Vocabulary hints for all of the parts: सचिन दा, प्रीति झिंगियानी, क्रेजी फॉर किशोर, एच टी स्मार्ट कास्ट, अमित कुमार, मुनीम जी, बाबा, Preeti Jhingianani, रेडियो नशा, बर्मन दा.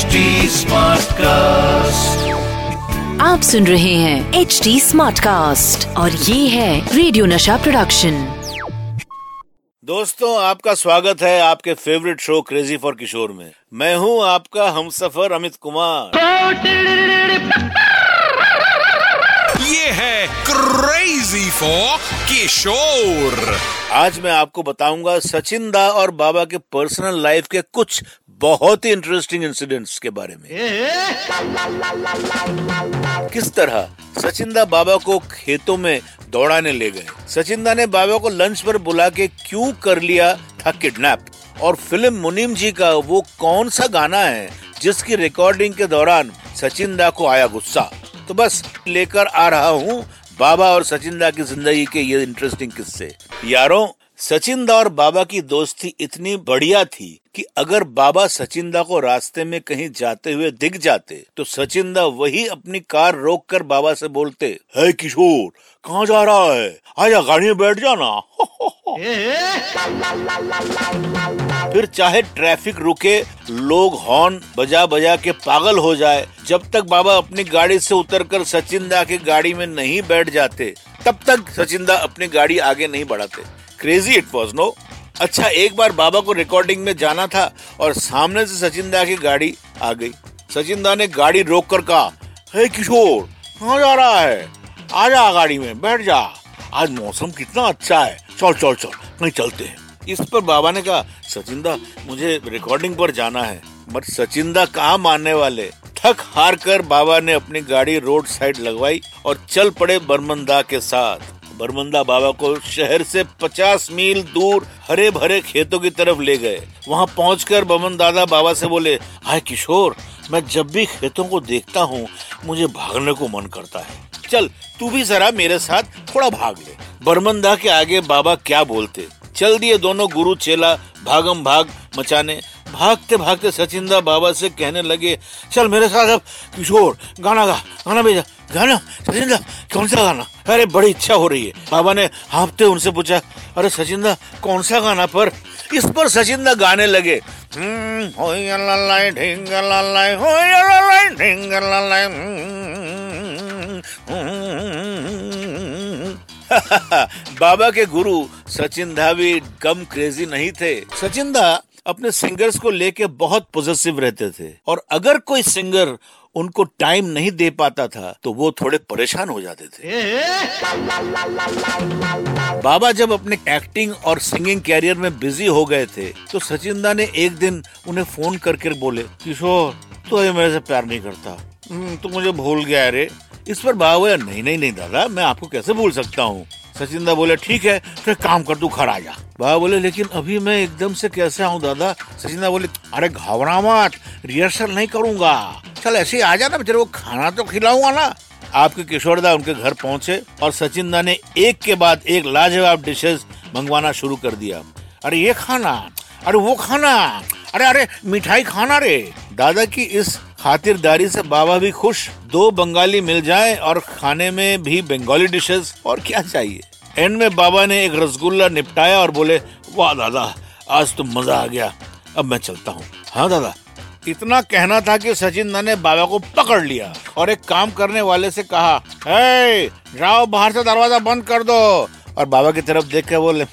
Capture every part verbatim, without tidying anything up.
एच टी स्मार्ट कास्ट। आप सुन रहे हैं एच टी स्मार्ट कास्ट और ये है रेडियो नशा प्रोडक्शन। दोस्तों, आपका स्वागत है आपके favourite show क्रेजी फॉर किशोर में। मैं हूँ आपका हमसफर अमित कुमार। ये है क्रेजी फॉर किशोर। आज मैं आपको बताऊंगा सचिन दा और बाबा के पर्सनल लाइफ के कुछ बहुत ही इंटरेस्टिंग इंसिडेंट्स के बारे में। किस तरह सचिन दा बाबा को खेतों में दौड़ाने ले गए, सचिन दा ने बाबा को लंच पर बुला के क्यों कर लिया था किडनैप, और फिल्म मुनीम जी का वो कौन सा गाना है जिसकी रिकॉर्डिंग के दौरान सचिन दा को आया गुस्सा। तो बस लेकर आ रहा हूँ बाबा और सचिन दा की जिंदगी के ये इंटरेस्टिंग किस्से। यारों, सचिन दा और बाबा की दोस्ती इतनी बढ़िया थी कि अगर बाबा सचिन दा को रास्ते में कहीं जाते हुए दिख जाते तो सचिन दा वही अपनी कार रोककर बाबा से बोलते, हे किशोर, कहाँ जा रहा है, आजा गाड़ी में बैठ जाना। फिर चाहे ट्रैफिक रुके, लोग हॉर्न बजा बजा के पागल हो जाए, जब तक बाबा अपनी गाड़ी से उतरकर सचिन दा की गाड़ी में नहीं बैठ जाते तब तक सचिन दा अपनी गाड़ी आगे नहीं बढ़ाते। Crazy it was, no. अच्छा, एक बार बाबा को रिकॉर्डिंग में जाना था और सामने से सचिन दा की गाड़ी आ गई। सचिन दा ने गाड़ी रोककर कहा, हे किशोर, कहाँ जा रहा है, आजा गाड़ी में बैठ जा, आज मौसम कितना अच्छा है, चल चल चल नहीं चलते हैं। इस पर बाबा ने कहा, सचिन दा, मुझे रिकॉर्डिंग पर जाना है। बट सचिन दा कहाँ मानने वाले, थक हार कर बाबा ने अपनी गाड़ी रोड साइड लगवाई और चल पड़े बर्मन दा के साथ। बर्मन दा बाबा को शहर से पचास मील दूर हरे भरे खेतों की तरफ ले गए। वहाँ पहुंचकर बर्मन दादा बाबा से बोले, हाय किशोर, मैं जब भी खेतों को देखता हूँ मुझे भागने को मन करता है, चल तू भी जरा मेरे साथ थोड़ा भाग ले। बर्मन दा के आगे बाबा क्या बोलते, चल दिए दोनों गुरु चेला भागम भाग मचाने। भागते भागते सचिन दा बाबा से कहने लगे, चल मेरे साथ अब किशोर, गाना गा, गाना भेजा, गाना सचिन दा, कौन सा गाना, अरे बड़ी इच्छा हो रही है। बाबा ने हाँफते उनसे पूछा, अरे सचिन दा, कौन सा गाना। पर इस पर सचिन दा गाने लगे, बाबा के गुरु सचिन दा भी कम क्रेजी नहीं थे। सचिन दा अपने सिंगर्स को लेके बहुत पॉजिटिव रहते थे और अगर कोई सिंगर उनको टाइम नहीं दे पाता था तो वो थोड़े परेशान हो जाते थे। बाबा जब अपने एक्टिंग और सिंगिंग कैरियर में बिजी हो गए थे तो सचिन दा ने एक दिन उन्हें फोन करके बोले, किशोर, तू तो मेरे से प्यार नहीं करता, तू मुझे भूल गया रे। इस पर बाबा बोला, नहीं नहीं नहीं दादा, मैं आपको कैसे भूल सकता हूँ। सचिन दा बोले, ठीक है फिर काम कर, तू घर आ जा। बाबा बोले, लेकिन अभी मैं एकदम से कैसे आऊँ दादा। सचिन दा बोले, अरे घबरा मत, रिहर्सल नहीं करूंगा, चल ऐसे ही आ जा ना, तेरे को खाना तो खिलाऊंगा ना। आपके किशोर दा उनके घर पहुंचे और सचिन दा ने एक के बाद एक लाजवाब डिशेस मंगवाना शुरू कर दिया। अरे ये खाना, अरे वो खाना, अरे अरे मिठाई खाना रे। दादा की इस खातिरदारी से बाबा भी खुश। दो बंगाली मिल जाएं और खाने में भी बंगाली डिशेस, और क्या चाहिए। एंड में बाबा ने एक रसगुल्ला निपटाया और बोले, वाह दादा, आज तो मजा आ गया, अब मैं चलता हूँ। हाँ दादा, इतना कहना था कि सचिन दा ने बाबा को पकड़ लिया और एक काम करने वाले से कहा, हे जाओ बाहर से दरवाजा बंद कर दो। और बाबा की तरफ देख के बोले,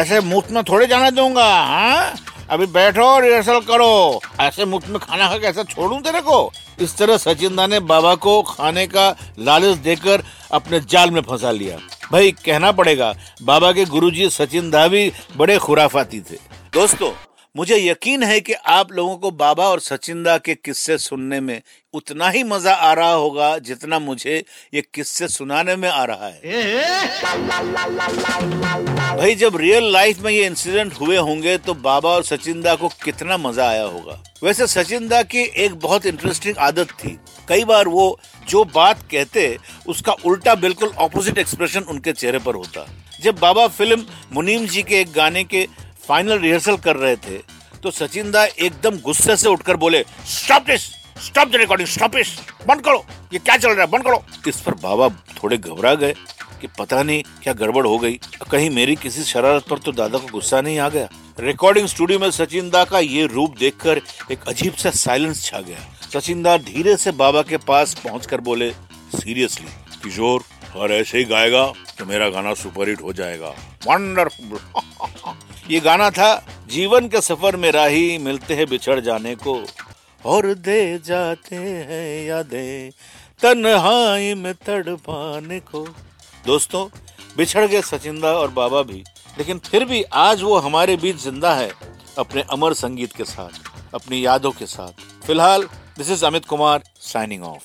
ऐसे मुफ्त में थोड़े जाने दूंगा, हाँ अभी बैठो, रिहर्सल करो, ऐसे मुफ्त में खाना खा कैसे छोड़ूं तेरे को। इस तरह सचिन दा ने बाबा को खाने का लालच देकर अपने जाल में फंसा लिया। भाई कहना पड़ेगा, बाबा के गुरुजी सचिन दा भी बड़े खुराफाती थे। दोस्तों, मुझे यकीन है कि आप लोगों को बाबा और सचिन दा के किस्से सुनने में उतना ही मजा आ रहा होगा जितना मुझे ये किस्से सुनाने में आ रहा है। भाई जब रियल लाइफ में ये इंसिडेंट हुए होंगे तो बाबा और सचिन दा को कितना मजा आया होगा। वैसे सचिन दा की एक बहुत इंटरेस्टिंग आदत थी, कई बार वो जो बात कहते उसका उल्टा बिल्कुल ऑपोजिट एक्सप्रेशन उनके चेहरे पर होता। जब बाबा फिल्म मुनीम जी के एक गाने के फाइनल रिहर्सल कर रहे थे तो सचिन दा एकदम गुस्से से उठकर बोले, stop this, stop the recording, stop it, बंद करो, ये क्या चल रहा है, बंद करो। इस पर बाबा थोड़े घबरा गए कि पता नहीं क्या गड़बड़ हो गई, कहीं मेरी किसी शरारत पर तो दादा को गुस्सा नहीं आ गया। रिकॉर्डिंग स्टूडियो में सचिन दा का ये रूप देखकर एक अजीब सा साइलेंस छा गया। सचिन दा धीरे से बाबा के पास पहुंचकर बोले, सीरियसली किशोर, और ऐसे ही गाएगा तो मेरा गाना सुपर हिट हो जाएगा। वंडरफुल। ये गाना था जीवन के सफर में राही मिलते हैं बिछड़ जाने को, और दे जाते हैं यादें तन्हाई में तड़पाने को। दोस्तों, बिछड़ गए सचिन दा और बाबा भी, लेकिन फिर भी आज वो हमारे बीच जिंदा है अपने अमर संगीत के साथ, अपनी यादों के साथ। फिलहाल this is अमित कुमार signing of.